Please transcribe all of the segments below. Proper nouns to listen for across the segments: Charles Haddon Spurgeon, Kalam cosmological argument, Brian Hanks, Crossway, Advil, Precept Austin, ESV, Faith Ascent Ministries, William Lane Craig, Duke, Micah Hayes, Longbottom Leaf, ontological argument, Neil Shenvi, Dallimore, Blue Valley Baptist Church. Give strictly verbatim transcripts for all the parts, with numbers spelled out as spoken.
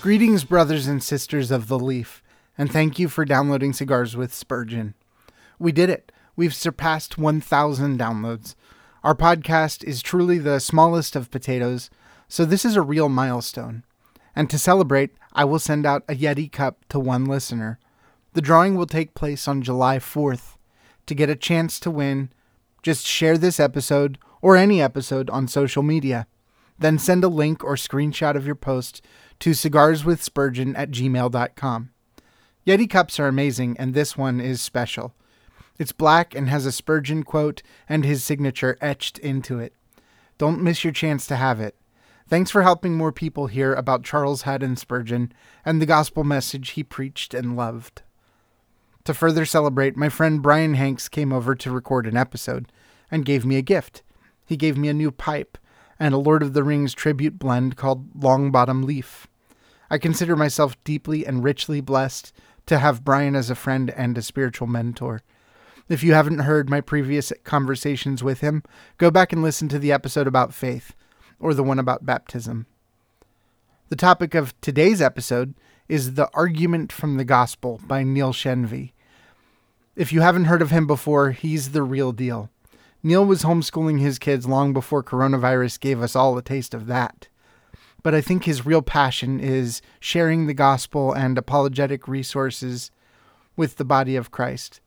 Greetings, brothers and sisters of the Leaf, and thank you for downloading Cigars with Spurgeon. We did it. We've surpassed one thousand downloads. Our podcast is truly the smallest of potatoes, so this is a real milestone. And to celebrate, I will send out a Yeti cup to one listener. The drawing will take place on July fourth. To get a chance to win, just share this episode or any episode on social media. Then send a link or screenshot of your post to cigarswithspurgeon at gmail dot com. Yeti cups are amazing, and this one is special. It's black and has a Spurgeon quote and his signature etched into it. Don't miss your chance to have it. Thanks for helping more people hear about Charles Haddon Spurgeon and the gospel message he preached and loved. To further celebrate, my friend Brian Hanks came over to record an episode and gave me a gift. He gave me a new pipe and a Lord of the Rings tribute blend called Longbottom Leaf. I consider myself deeply and richly blessed to have Brian as a friend and a spiritual mentor. If you haven't heard my previous conversations with him, go back and listen to the episode about faith, or the one about baptism. The topic of today's episode is The Argument from the Gospel by Neil Shenvi. If you haven't heard of him before, he's the real deal. Neil was homeschooling his kids long before coronavirus gave us all a taste of that. But I think his real passion is sharing the gospel and apologetic resources with the body of Christ.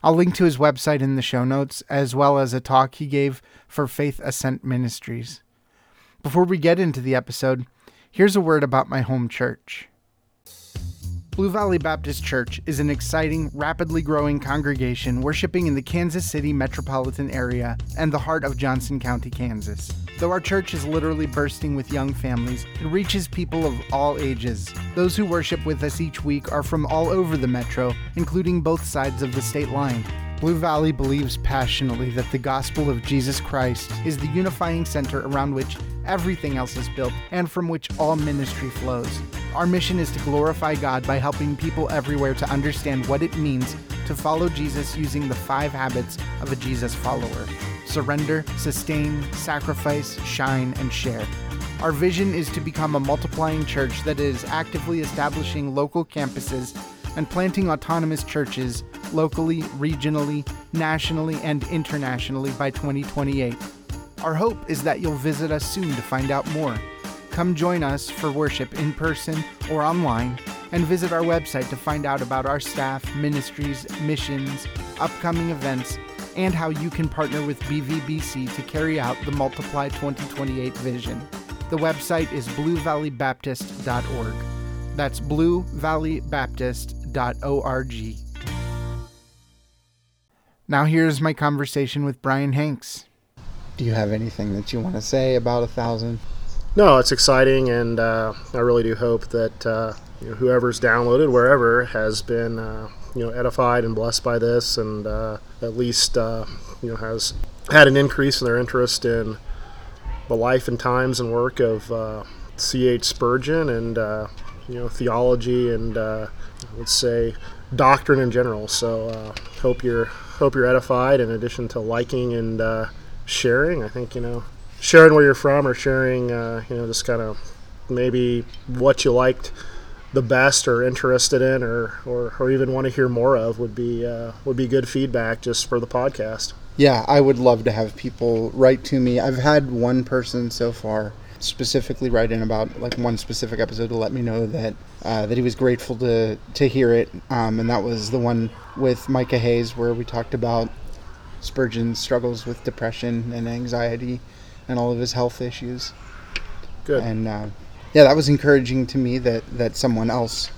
I'll link to his website in the show notes, as well as a talk he gave for Faith Ascent Ministries. Before we get into the episode, here's a word about my home church. Blue Valley Baptist Church is an exciting, rapidly growing congregation worshiping in the Kansas City metropolitan area and the heart of Johnson County, Kansas. Though our church is literally bursting with young families, it reaches people of all ages. Those who worship with us each week are from all over the metro, including both sides of the state line. Blue Valley believes passionately that the gospel of Jesus Christ is the unifying center around which everything else is built and from which all ministry flows. Our mission is to glorify God by helping people everywhere to understand what it means to follow Jesus using the five habits of a Jesus follower: surrender, sustain, sacrifice, shine, and share. Our vision is to become a multiplying church that is actively establishing local campuses and planting autonomous churches locally, regionally, nationally, and internationally by twenty twenty-eight. Our hope is that you'll visit us soon to find out more. Come join us for worship in person or online, and visit our website to find out about our staff, ministries, missions, upcoming events, and how you can partner with B V B C to carry out the Multiply twenty twenty-eight vision. The website is blue valley baptist dot org. That's blue valley baptist dot org. Now here's my conversation with Brian Hanks. Do you have anything that you want to say about a thousand? No, it's exciting, and uh, I really do hope that uh, you know, whoever's downloaded, wherever, has been uh, you know edified and blessed by this, and uh, at least uh, you know has had an increase in their interest in the life and times and work of uh, C H Spurgeon and uh, you know theology and uh, I would say doctrine in general. So uh, hope you're hope you're edified. In addition to liking and uh, sharing, I think you know. sharing where you're from, or sharing, uh, you know, just kind of maybe what you liked the best, or interested in, or, or, or even want to hear more of, would be uh, would be good feedback just for the podcast. Yeah, I would love to have people write to me. I've had one person so far specifically write in about like one specific episode to let me know that uh, that he was grateful to to hear it, um, and that was the one with Micah Hayes where we talked about Spurgeon's struggles with depression and anxiety and all of his health issues. Good. And uh, yeah, that was encouraging to me that, that someone else,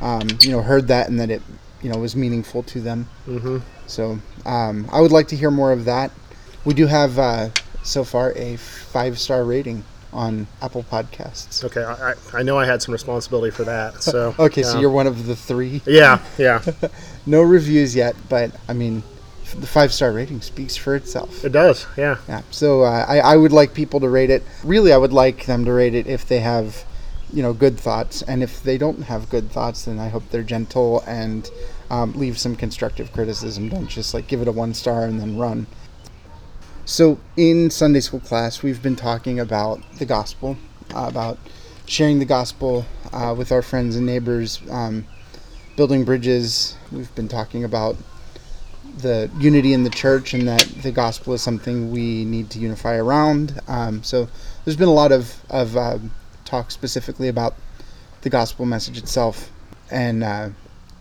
um, you know, heard that and that it, you know, was meaningful to them. Mm-hmm. So um, I would like to hear more of that. We do have uh, so far a five-star rating on Apple Podcasts. Okay, I I know I had some responsibility for that. So okay, um, so you're one of the three. Yeah, yeah. No reviews yet, but I mean, the five-star rating speaks for itself. It does, yeah. Yeah. So uh, I, I would like people to rate it. Really, I would like them to rate it if they have, you know, good thoughts. And if they don't have good thoughts, then I hope they're gentle and um, leave some constructive criticism. Don't just, like, give it a one-star and then run. So in Sunday school class, we've been talking about the gospel, uh, about sharing the gospel uh, with our friends and neighbors, um, building bridges. We've been talking about the unity in the church and that the gospel is something we need to unify around. Um, so there's been a lot of, of uh, talk specifically about the gospel message itself. And uh,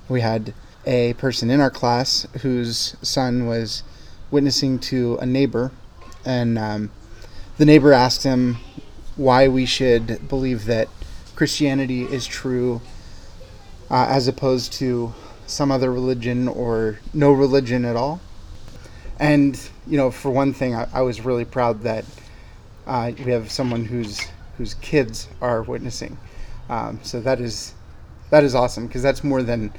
we had a person in our class whose son was witnessing to a neighbor, and um, the neighbor asked him why we should believe that Christianity is true uh, as opposed to some other religion or no religion at all. And, you know, for one thing, I, I was really proud that uh, we have someone whose whose kids are witnessing. Um, so that is that is awesome, because that's more than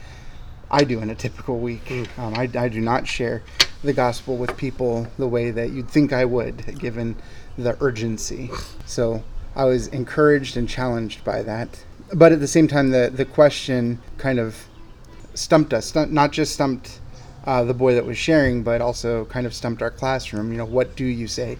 I do in a typical week. Mm. Um, I, I do not share the gospel with people the way that you'd think I would, given the urgency. So I was encouraged and challenged by that. But at the same time, the, the question kind of stumped us, not just stumped uh, the boy that was sharing, but also kind of stumped our classroom. You know, what do you say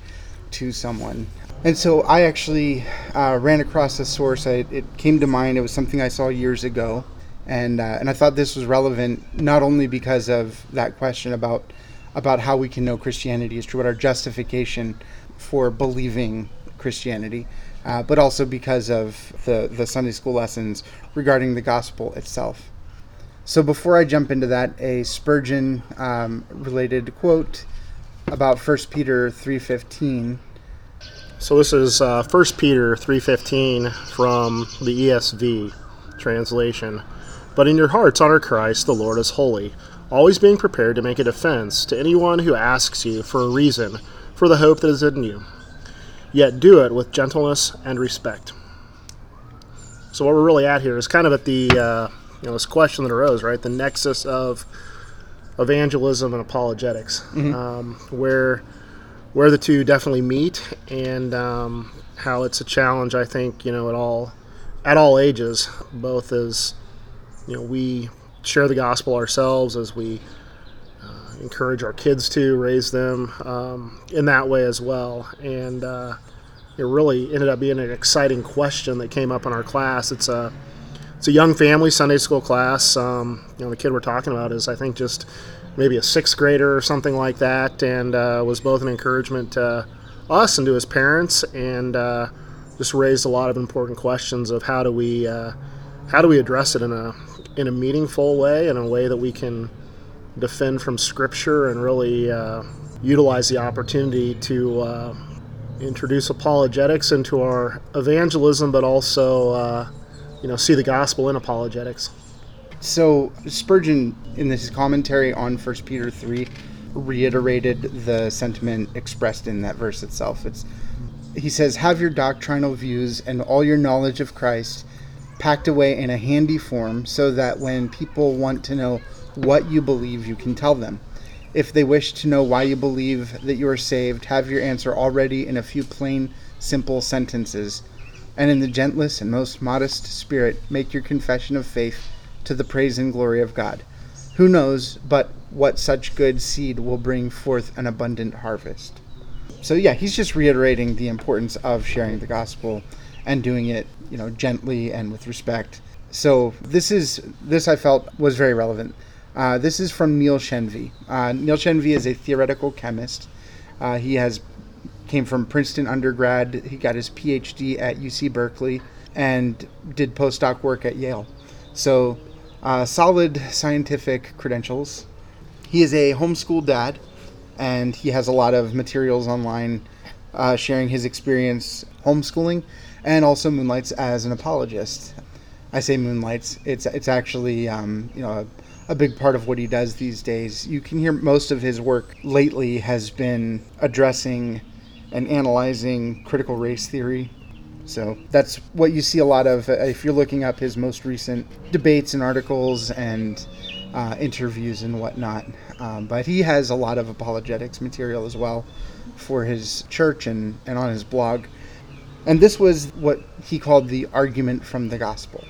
to someone? And so I actually uh, ran across a source. I, it came to mind. It was something I saw years ago. And uh, and I thought this was relevant, not only because of that question about about how we can know Christianity is true, what our justification for believing Christianity, uh, but also because of the, the Sunday school lessons regarding the gospel itself. So before I jump into that, a Spurgeon um, related quote about First Peter three fifteen. So this is uh, First Peter three fifteen from the E S V translation. But in your hearts honor Christ, the Lord is holy, always being prepared to make a defense to anyone who asks you for a reason for the hope that is in you. Yet do it with gentleness and respect. So what we're really at here is kind of at the, uh, you know, this question that arose, right? The nexus of evangelism and apologetics, mm-hmm. um, where where the two definitely meet, and um, how it's a challenge, I think, you know, at all at all ages, both as, you know, we share the gospel ourselves, as we uh, encourage our kids to raise them um, in that way as well. And uh, it really ended up being an exciting question that came up in our class. It's a it's a young family Sunday school class. Um, you know, the kid we're talking about is, I think, just maybe a sixth grader or something like that, and uh, was both an encouragement to us and to his parents, and uh, just raised a lot of important questions of how do we uh, how do we address it in a in a meaningful way, in a way that we can defend from Scripture and really uh, utilize the opportunity to uh, introduce apologetics into our evangelism, but also uh, you know, see the gospel in apologetics. So Spurgeon, in his commentary on First Peter three, reiterated the sentiment expressed in that verse itself. It's, he says, have your doctrinal views and all your knowledge of Christ packed away in a handy form, so that when people want to know what you believe, you can tell them. If they wish to know why you believe that you are saved, have your answer already in a few plain, simple sentences, and in the gentlest and most modest spirit, make your confession of faith to the praise and glory of God. Who knows but what such good seed will bring forth an abundant harvest? So yeah, he's just reiterating the importance of sharing the gospel and doing it, you know, gently and with respect. So this is, this I felt was very relevant. Uh, this is from Neil Shenvi. Uh, Neil Shenvi is a theoretical chemist. Uh, he has came from Princeton undergrad. He got his P H D at U C Berkeley and did postdoc work at Yale. So uh, solid scientific credentials. He is a homeschool dad, and he has a lot of materials online uh, sharing his experience homeschooling, and also moonlights as an apologist. I say moonlights. It's it's actually um, you know a, a big part of what he does these days. You can hear most of his work lately has been addressing and analyzing critical race theory. So that's what you see a lot of if you're looking up his most recent debates and articles and uh, interviews and whatnot. Um, but he has a lot of apologetics material as well for his church and, and on his blog. And this was what he called the argument from the gospel.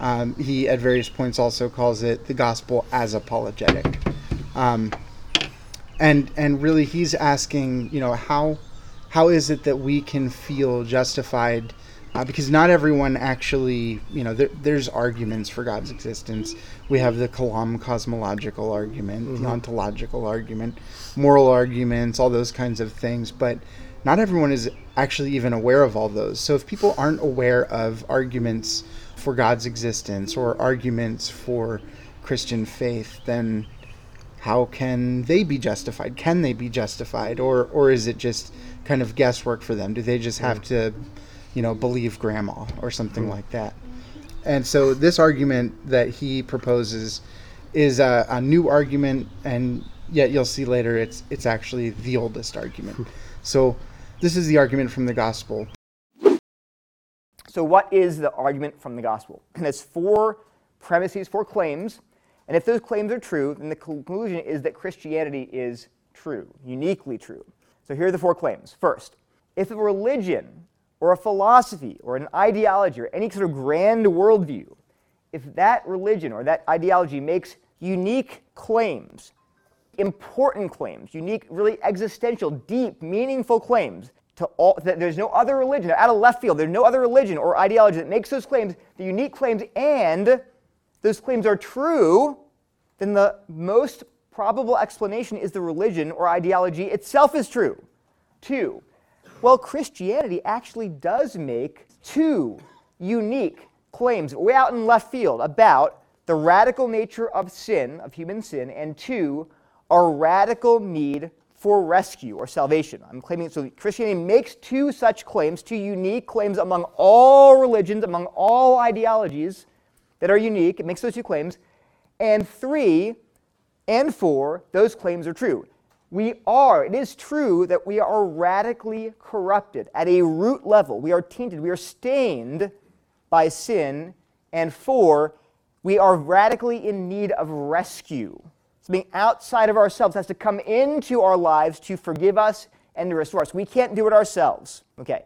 Um, he, at various points, also calls it the gospel as apologetic. Um, and and really, he's asking, you know, how how is it that we can feel justified uh, because not everyone actually, you know, there, there's arguments for God's existence. We have the Kalam cosmological argument, mm-hmm. the ontological argument, moral arguments, all those kinds of things. But not everyone is actually even aware of all those. So if people aren't aware of arguments for God's existence or arguments for Christian faith, then how can they be justified? Can they be justified? Or or is it just kind of guesswork for them? Do they just have to, you know, believe grandma or something like that? And so this argument that he proposes is a, a new argument, and yet you'll see later it's it's actually the oldest argument. So this is the argument from the gospel. So what is the argument from the gospel? And it's four premises, four claims. And if those claims are true, then the conclusion is that Christianity is true, uniquely true. So here are the four claims. First, if a religion or a philosophy or an ideology or any sort of grand worldview, if that religion or that ideology makes unique claims, important claims, unique, really existential, deep, meaningful claims to all, that there's no other religion, they're out of left field, there's no other religion or ideology that makes those claims, the unique claims, and those claims are true, then the most probable explanation is the religion or ideology itself is true. Two, well, Christianity actually does make two unique claims way out in left field about the radical nature of sin, of human sin, and two, our radical need for rescue or salvation. I'm claiming, so Christianity makes two such claims, two unique claims among all religions, among all ideologies, that are unique. It makes those two claims. And three and four, those claims are true. We are, it is true that we are radically corrupted at a root level. We are tainted, we are stained by sin. And four, we are radically in need of rescue. Something outside of ourselves has to come into our lives to forgive us and to restore us. We can't do it ourselves. Okay.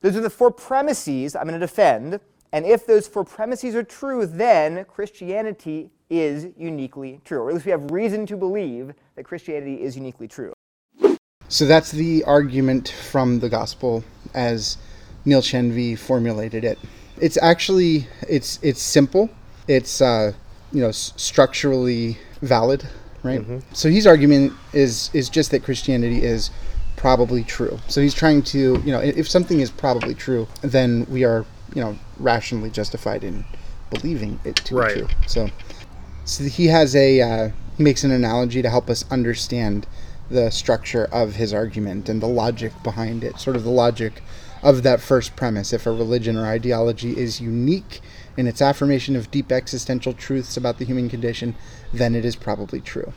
Those are the four premises I'm going to defend. And if those four premises are true, then Christianity is uniquely true. Or at least we have reason to believe that Christianity is uniquely true. So that's the argument from the gospel as Neil Shenvi formulated it. It's actually, it's it's simple. It's, uh, you know, s- structurally valid, right? Mm-hmm. So his argument is is just that Christianity is probably true. So he's trying to, you know, if something is probably true, then we are, you know, rationally justified in believing it to right. be true. So, so he has a uh, he makes an analogy to help us understand the structure of his argument and the logic behind it, sort of the logic of that first premise. If a religion or ideology is unique in its affirmation of deep existential truths about the human condition, then it is probably true.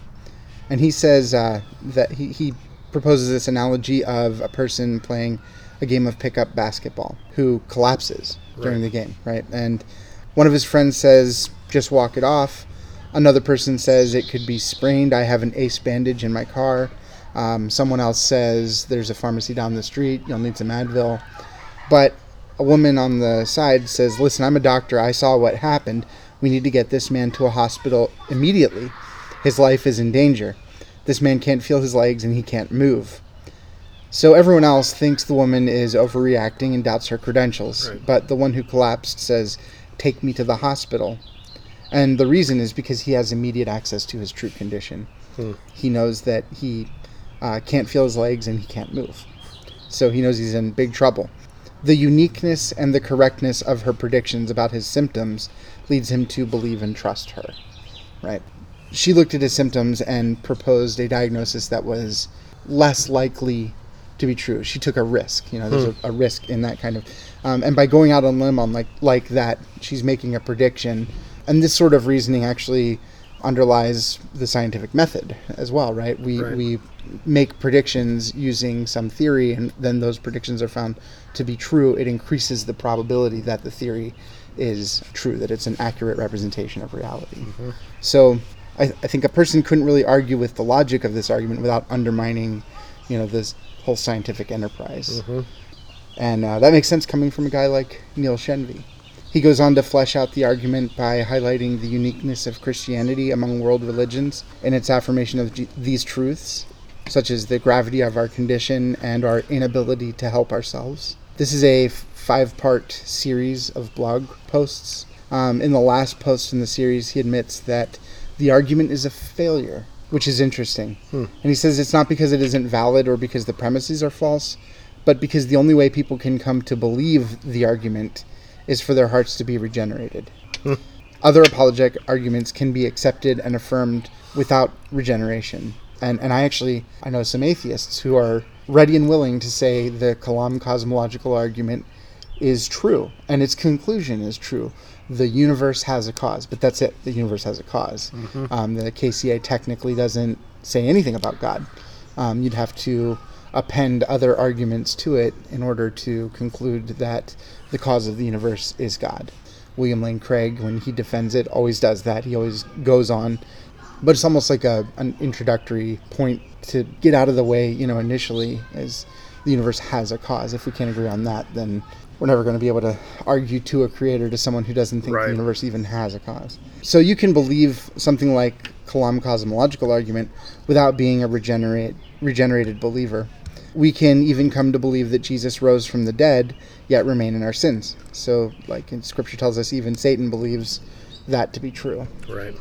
And he says uh, that he, he proposes this analogy of a person playing a game of pickup basketball who collapses during right. the game, right? And one of his friends says, just walk it off. Another person says, it could be sprained. I have an ace bandage in my car. Um, someone else says, there's a pharmacy down the street. You'll need some Advil. But a woman on the side says, listen, I'm a doctor. I saw what happened. We need to get this man to a hospital immediately. His life is in danger. This man can't feel his legs and he can't move. So everyone else thinks the woman is overreacting and doubts her credentials. Right. But the one who collapsed says, take me to the hospital. And the reason is because he has immediate access to his true condition. Hmm. He knows that he uh, can't feel his legs and he can't move. So he knows he's in big trouble. The uniqueness and the correctness of her predictions about his symptoms leads him to believe and trust her. Right? She looked at his symptoms and proposed a diagnosis that was less likely to be true. She took a risk. You know, there's hmm. a, a risk in that kind of, um, and by going out on limb on like like that, she's making a prediction. And this sort of reasoning actually underlies the scientific method as well, right? We right. we make predictions using some theory, and then those predictions are found to be true. It increases the probability that the theory is true, that it's an accurate representation of reality. Mm-hmm. So I, th- I think a person couldn't really argue with the logic of this argument without undermining, you know, this whole scientific enterprise. Mm-hmm. And uh, that makes sense coming from a guy like Neil Shenvi. He goes on to flesh out the argument by highlighting the uniqueness of Christianity among world religions and its affirmation of g- these truths, such as the gravity of our condition and our inability to help ourselves. This is a five-part series of blog posts. Um, in the last post in the series, he admits that the argument is a failure, which is interesting. Hmm. And he says it's not because it isn't valid or because the premises are false, but because the only way people can come to believe the argument is for their hearts to be regenerated. Hmm. Other apologetic arguments can be accepted and affirmed without regeneration. And and I actually, I know some atheists who are ready and willing to say the Kalam cosmological argument is true, and its conclusion is true. The universe has a cause, but that's it. The universe has a cause. Mm-hmm. Um, the K C A technically doesn't say anything about God. Um, you'd have to append other arguments to it in order to conclude that the cause of the universe is God. William Lane Craig, when he defends it, always does that. He always goes on. But it's almost like a an introductory point to get out of the way, you know, initially, is the universe has a cause. If we can't agree on that, then we're never going to be able to argue to a creator, to someone who doesn't think right. The universe even has a cause. So you can believe something like Kalam cosmological argument without being a regenerate, regenerated believer. We can even come to believe that Jesus rose from the dead, yet remain in our sins. So, like, in Scripture tells us even Satan believes that to be true. Right.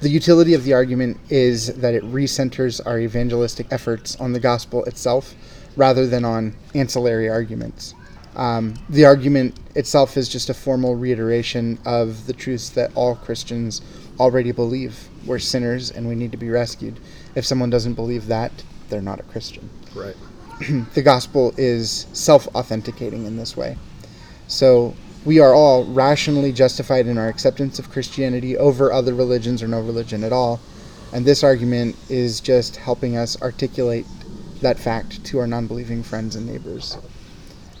The utility of the argument is that it recenters our evangelistic efforts on the gospel itself rather than on ancillary arguments. Um, the argument itself is just a formal reiteration of the truths that all Christians already believe. We're sinners and we need to be rescued. If someone doesn't believe that, they're not a Christian. Right. The gospel is self-authenticating in this way. So we are all rationally justified in our acceptance of Christianity over other religions or no religion at all. And this argument is just helping us articulate that fact to our non-believing friends and neighbors.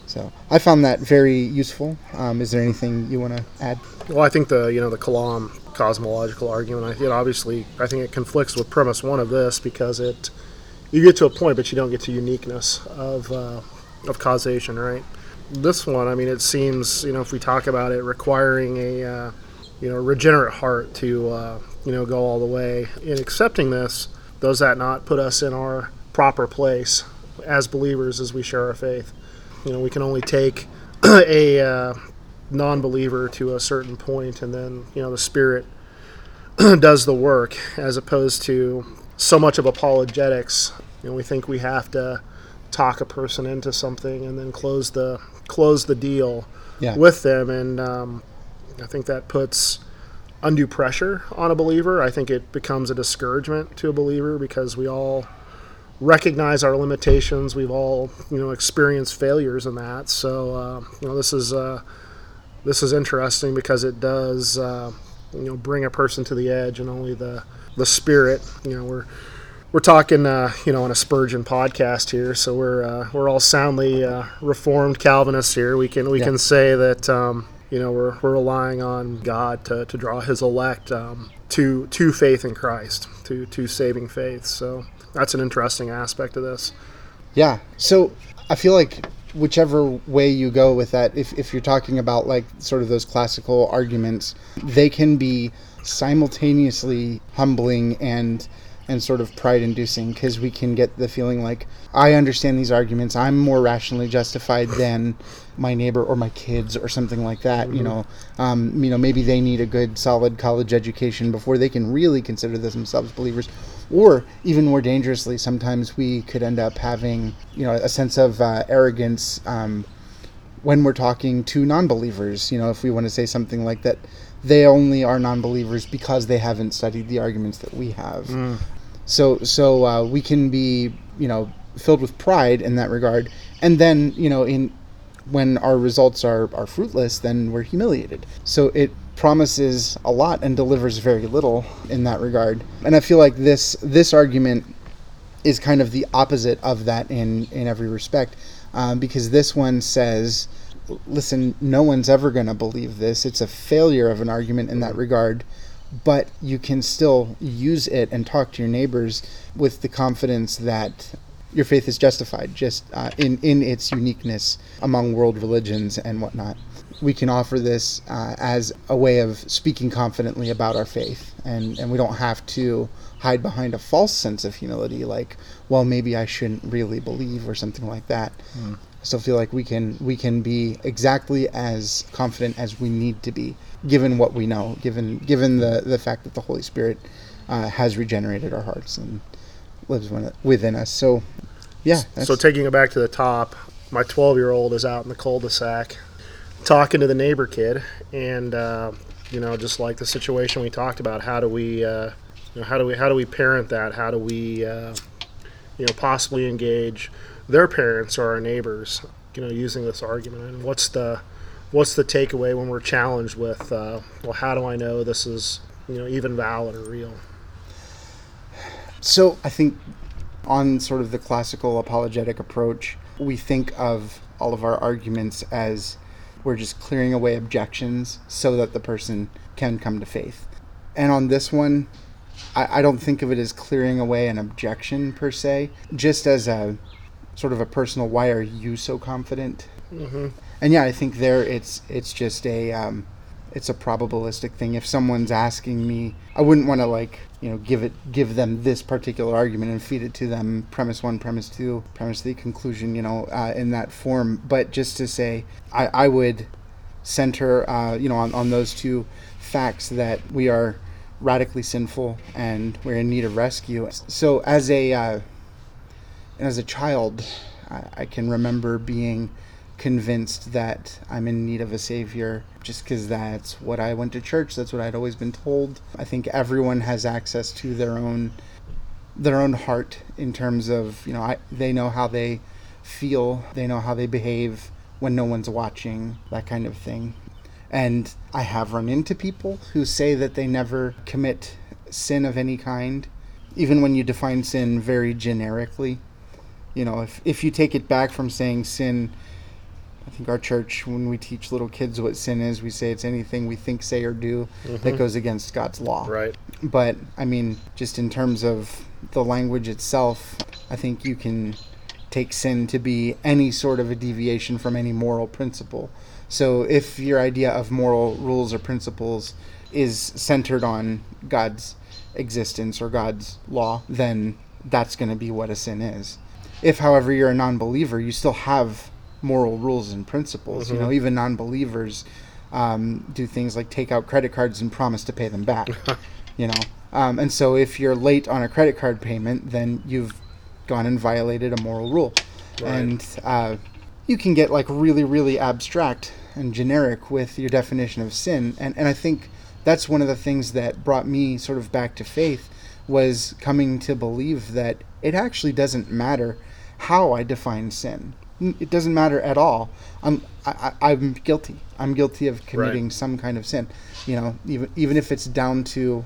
So I found that very useful. Um, is there anything you want to add? Well, I think the you know the Kalam cosmological argument. I, it obviously, I think it conflicts with premise one of this because it you get to a point, but you don't get to uniqueness of uh, of causation, right? This one, I mean, it seems you know if we talk about it requiring a uh, you know regenerate heart to uh, you know go all the way in accepting this. Does that not put us in our proper place as believers as we share our faith? You know, we can only take a uh, non-believer to a certain point, and then, you know, the Spirit does the work, as opposed to so much of apologetics. You know, we think we have to talk a person into something and then close the close the deal yeah. with them. And um, I think that puts undue pressure on a believer. I think it becomes a discouragement to a believer because we all recognize our limitations. We've all, you know, experienced failures in that. So, uh, you know, this is uh, this is interesting because it does, uh, you know, bring a person to the edge, and only the the Spirit. You know, we're we're talking, uh, you know, on a Spurgeon podcast here, so we're uh, we're all soundly uh, Reformed Calvinists here. We can we yeah. can say that, um, you know, we're we're relying on God to, to draw His elect um, to to faith in Christ, to to saving faith. So. That's an interesting aspect of this. Yeah. So I feel like whichever way you go with that, if, if you're talking about like sort of those classical arguments, they can be simultaneously humbling and and sort of pride-inducing, because we can get the feeling like, I understand these arguments. I'm more rationally justified than my neighbor or my kids or something like that. Mm-hmm. You know, um, you know, maybe they need a good, solid college education before they can really consider themselves believers. Or even more dangerously, sometimes we could end up having, you know, a sense of uh, arrogance um, when we're talking to non-believers. You know, if we want to say something like that, they only are non-believers because they haven't studied the arguments that we have. Mm. So, so uh, we can be, you know, filled with pride in that regard. And then, you know, in when our results are are fruitless, then we're humiliated. So it promises a lot and delivers very little in that regard. And I feel like this this argument is kind of the opposite of that in, in every respect, um, because this one says, listen, no one's ever going to believe this. It's a failure of an argument in that regard, but you can still use it and talk to your neighbors with the confidence that your faith is justified just uh, in, in its uniqueness among world religions and whatnot. We can offer this uh, as a way of speaking confidently about our faith. And, and we don't have to hide behind a false sense of humility, like, well, maybe I shouldn't really believe or something like that. Mm. I still feel like we can we can be exactly as confident as we need to be, given what we know, given given the, the fact that the Holy Spirit uh, has regenerated our hearts and lives within us. So, yeah. So taking it back to the top, my twelve-year-old is out in the cul-de-sac talking to the neighbor kid, and uh, you know, just like the situation we talked about, how do we, uh, you know, how do we, how do we parent that? How do we, uh, you know, possibly engage their parents or our neighbors, you know, using this argument? And what's the, what's the takeaway when we're challenged with, uh, well, how do I know this is, you know, even valid or real? So I think on sort of the classical apologetic approach, we think of all of our arguments as we're just clearing away objections so that the person can come to faith. And on this one, I, I don't think of it as clearing away an objection per se, just as a sort of a personal, why are you so confident? Mm-hmm. And yeah, I think there it's it's just a um, it's a probabilistic thing. If someone's asking me, I wouldn't want to like you know give it give them this particular argument and feed it to them, premise one, premise two, premise the conclusion, you know, uh, in that form. But just to say, I, I would center uh, you know on, on those two facts, that we are radically sinful and we're in need of rescue. So as a uh, and as a child, I, I can remember being convinced that I'm in need of a savior just because that's what I went to church. That's what I'd always been told. I think everyone has access to their own, their own heart in terms of, you know, I, they know how they feel. They know how they behave when no one's watching, that kind of thing. And I have run into people who say that they never commit sin of any kind, even when you define sin very generically. You know, if, if you take it back from saying sin, I think our church, when we teach little kids what sin is, we say it's anything we think, say, or do mm-hmm. that goes against God's law. Right. But, I mean, just in terms of the language itself, I think you can take sin to be any sort of a deviation from any moral principle. So if your idea of moral rules or principles is centered on God's existence or God's law, then that's going to be what a sin is. If, however, you're a non-believer, you still have moral rules and principles. Mm-hmm. You know, even non-believers um, do things like take out credit cards and promise to pay them back. you know, um, and so if you're late on a credit card payment, then you've gone and violated a moral rule. Right. And uh, you can get like really, really abstract and generic with your definition of sin. And and I think that's one of the things that brought me sort of back to faith, was coming to believe that it actually doesn't matter how I define sin. It doesn't matter at all. I'm I, I'm guilty. I'm guilty of committing right. some kind of sin. You know, even even if it's down to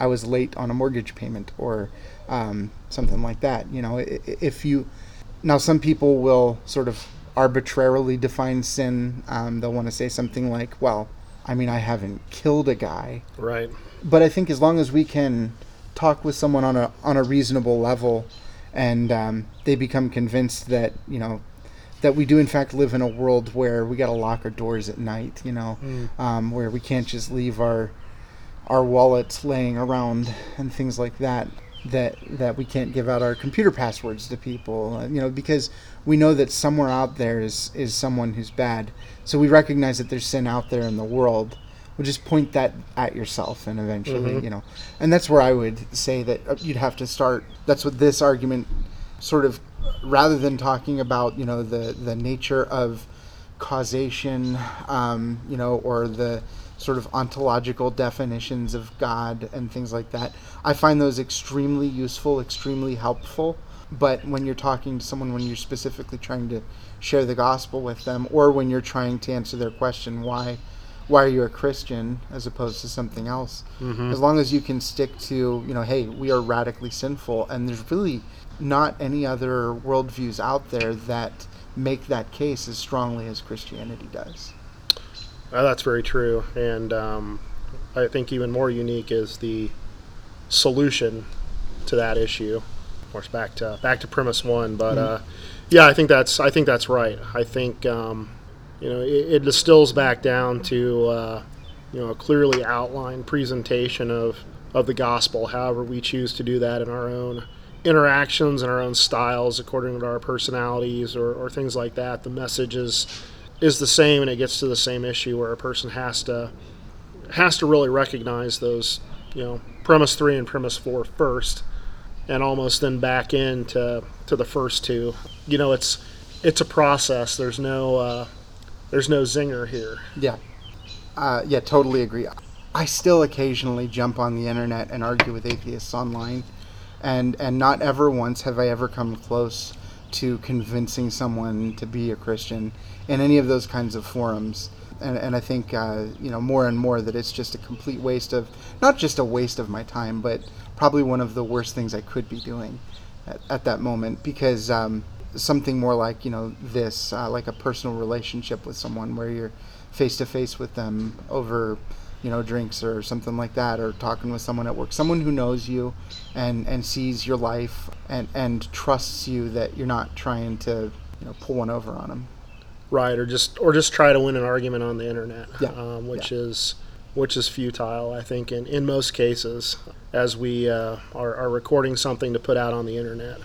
I was late on a mortgage payment or um, something like that. You know, if you now some people will sort of arbitrarily define sin. Um, they'll want to say something like, "Well, I mean, I haven't killed a guy." Right. But I think as long as we can talk with someone on a on a reasonable level, and um, they become convinced that you know. that we do in fact live in a world where we got to lock our doors at night, you know, mm. um, where we can't just leave our our wallets laying around and things like that, that that we can't give out our computer passwords to people, you know, because we know that somewhere out there is, is someone who's bad. So we recognize that there's sin out there in the world. We'll just point that at yourself and eventually, mm-hmm. you know, and that's where I would say that you'd have to start. That's what this argument sort of, rather than talking about, you know, the, the nature of causation, um, you know, or the sort of ontological definitions of God and things like that, I find those extremely useful, extremely helpful. But when you're talking to someone, when you're specifically trying to share the gospel with them, or when you're trying to answer their question, why, why are you a Christian as opposed to something else? Mm-hmm. As long as you can stick to, you know, hey, we are radically sinful, and there's really not any other worldviews out there that make that case as strongly as Christianity does. Well, that's very true. And um, I think even more unique is the solution to that issue, course, back to back to premise one. But mm-hmm. uh, yeah, I think that's I think that's right. I think um, you know it, it distills back down to uh, you know a clearly outlined presentation of of the gospel. However, we choose to do that in our own interactions and our own styles, according to our personalities or, or things like that. The message is is the same, and it gets to the same issue where a person has to has to really recognize those, you know, premise three and premise four first, and almost then back into to the first two. You know, it's it's a process. There's no uh, there's no zinger here. Yeah, uh, yeah, totally agree. I still occasionally jump on the internet and argue with atheists online, and and not ever once have I ever come close to convincing someone to be a Christian in any of those kinds of forums. And, and I think, uh, you know, more and more that it's just a complete waste of, not just a waste of my time, but probably one of the worst things I could be doing at, at that moment. Because um, something more like, you know, this, uh, like a personal relationship with someone where you're face-to-face with them over, you know, drinks or something like that, or talking with someone at work, someone who knows you and, and sees your life and, and trusts you that you're not trying to, you know, pull one over on them. Right, or just or just try to win an argument on the internet, yeah. um, which yeah. is which is futile, I think, in, in most cases, as we uh, are, are recording something to put out on the internet.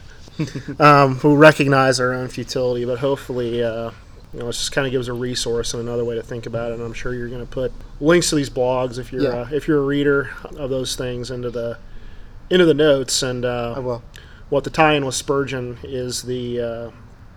um, we recognize our own futility, but hopefully, uh, you know, it just kind of gives a resource and another way to think about it. And I'm sure you're going to put links to these blogs if you're yeah. uh, if you're a reader of those things into the into the notes. And uh, I will. What the tie-in with Spurgeon is the. Uh,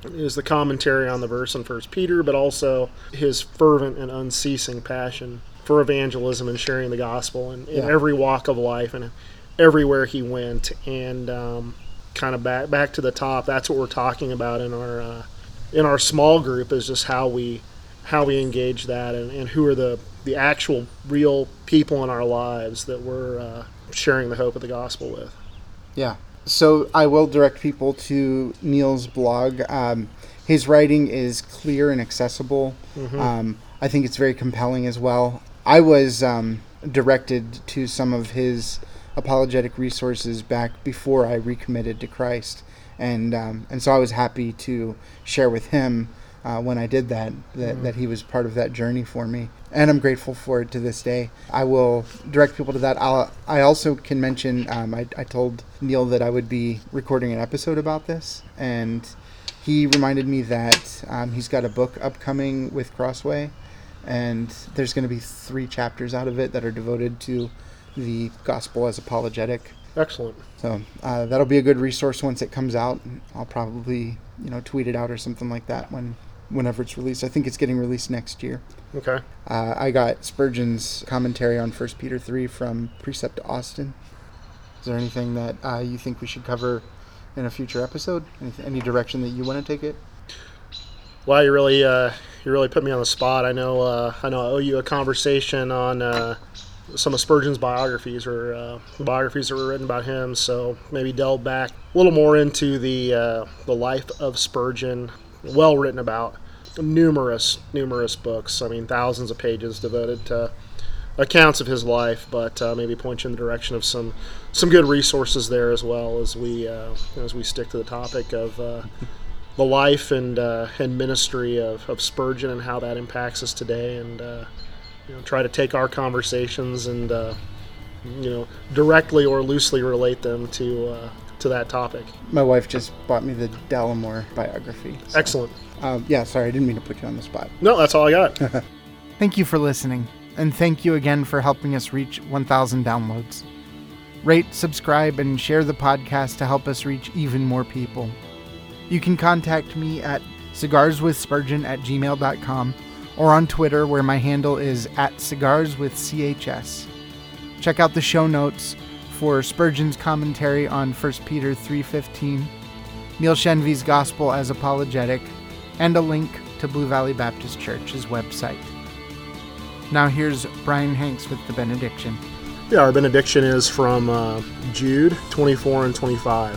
is the commentary on the verse in First Peter, but also his fervent and unceasing passion for evangelism and sharing the gospel in, in yeah. every walk of life and everywhere he went. And um, kind of back back to the top, that's what we're talking about in our uh, in our small group, is just how we how we engage that and, and who are the, the actual real people in our lives that we're uh, sharing the hope of the gospel with. Yeah. So I will direct people to Neil's blog. Um, his writing is clear and accessible. Mm-hmm. Um, I think it's very compelling as well. I was um, directed to some of his apologetic resources back before I recommitted to Christ. And um, and so I was happy to share with him uh, when I did that, that, mm-hmm. that he was part of that journey for me. And I'm grateful for it to this day. I will direct people to that. I'll, I also can mention, um, I, I told Neil that I would be recording an episode about this, and he reminded me that um, he's got a book upcoming with Crossway, and there's going to be three chapters out of it that are devoted to the gospel as apologetic. Excellent. So uh, that'll be a good resource once it comes out. I'll probably, you know, tweet it out or something like that when whenever it's released. I think it's getting released next year. Okay. Uh, I got Spurgeon's commentary on First Peter three from Precept Austin. Is there anything that uh, you think we should cover in a future episode? Any, any direction that you want to take it? Well, you really, uh, you really put me on the spot. I know, uh, I know. I owe you a conversation on uh, some of Spurgeon's biographies or uh, biographies that were written about him. So maybe delve back a little more into the uh, the life of Spurgeon. Well written about, numerous numerous books. I mean, thousands of pages devoted to accounts of his life, but uh, maybe point you in the direction of some some good resources there as well, as we uh, as we stick to the topic of uh, the life and uh, and ministry of, of Spurgeon and how that impacts us today, and uh, you know, try to take our conversations and uh, you know directly or loosely relate them to. Uh, To that topic. My wife just bought me the Dallimore biography. So. Excellent. Um, yeah, sorry, I didn't mean to put you on the spot. No, that's all I got. Thank you for listening, and thank you again for helping us reach one thousand downloads. Rate, subscribe, and share the podcast to help us reach even more people. You can contact me at cigars with spurgeon at gmail dot com or on Twitter, where my handle is at cigarswithchs. Check out the show notes for Spurgeon's commentary on First Peter three fifteen, Neil Shenvi's Gospel as Apologetic, and a link to Blue Valley Baptist Church's website. Now here's Brian Hanks with the benediction. Yeah, our benediction is from uh, Jude twenty-four and twenty-five.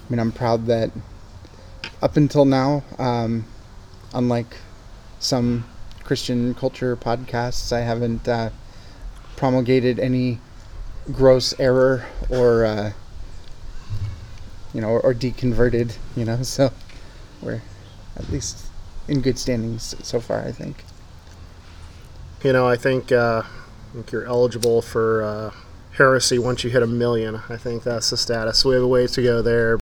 I mean, I'm proud that up until now, um, unlike some Christian culture podcasts, I haven't uh, promulgated any gross error or, uh, you know, or, or deconverted, you know, so we're at least in good standings so far, I think. You know, I think, uh, I think you're eligible for uh, heresy once you hit a million. I think that's the status. We have a ways to go there.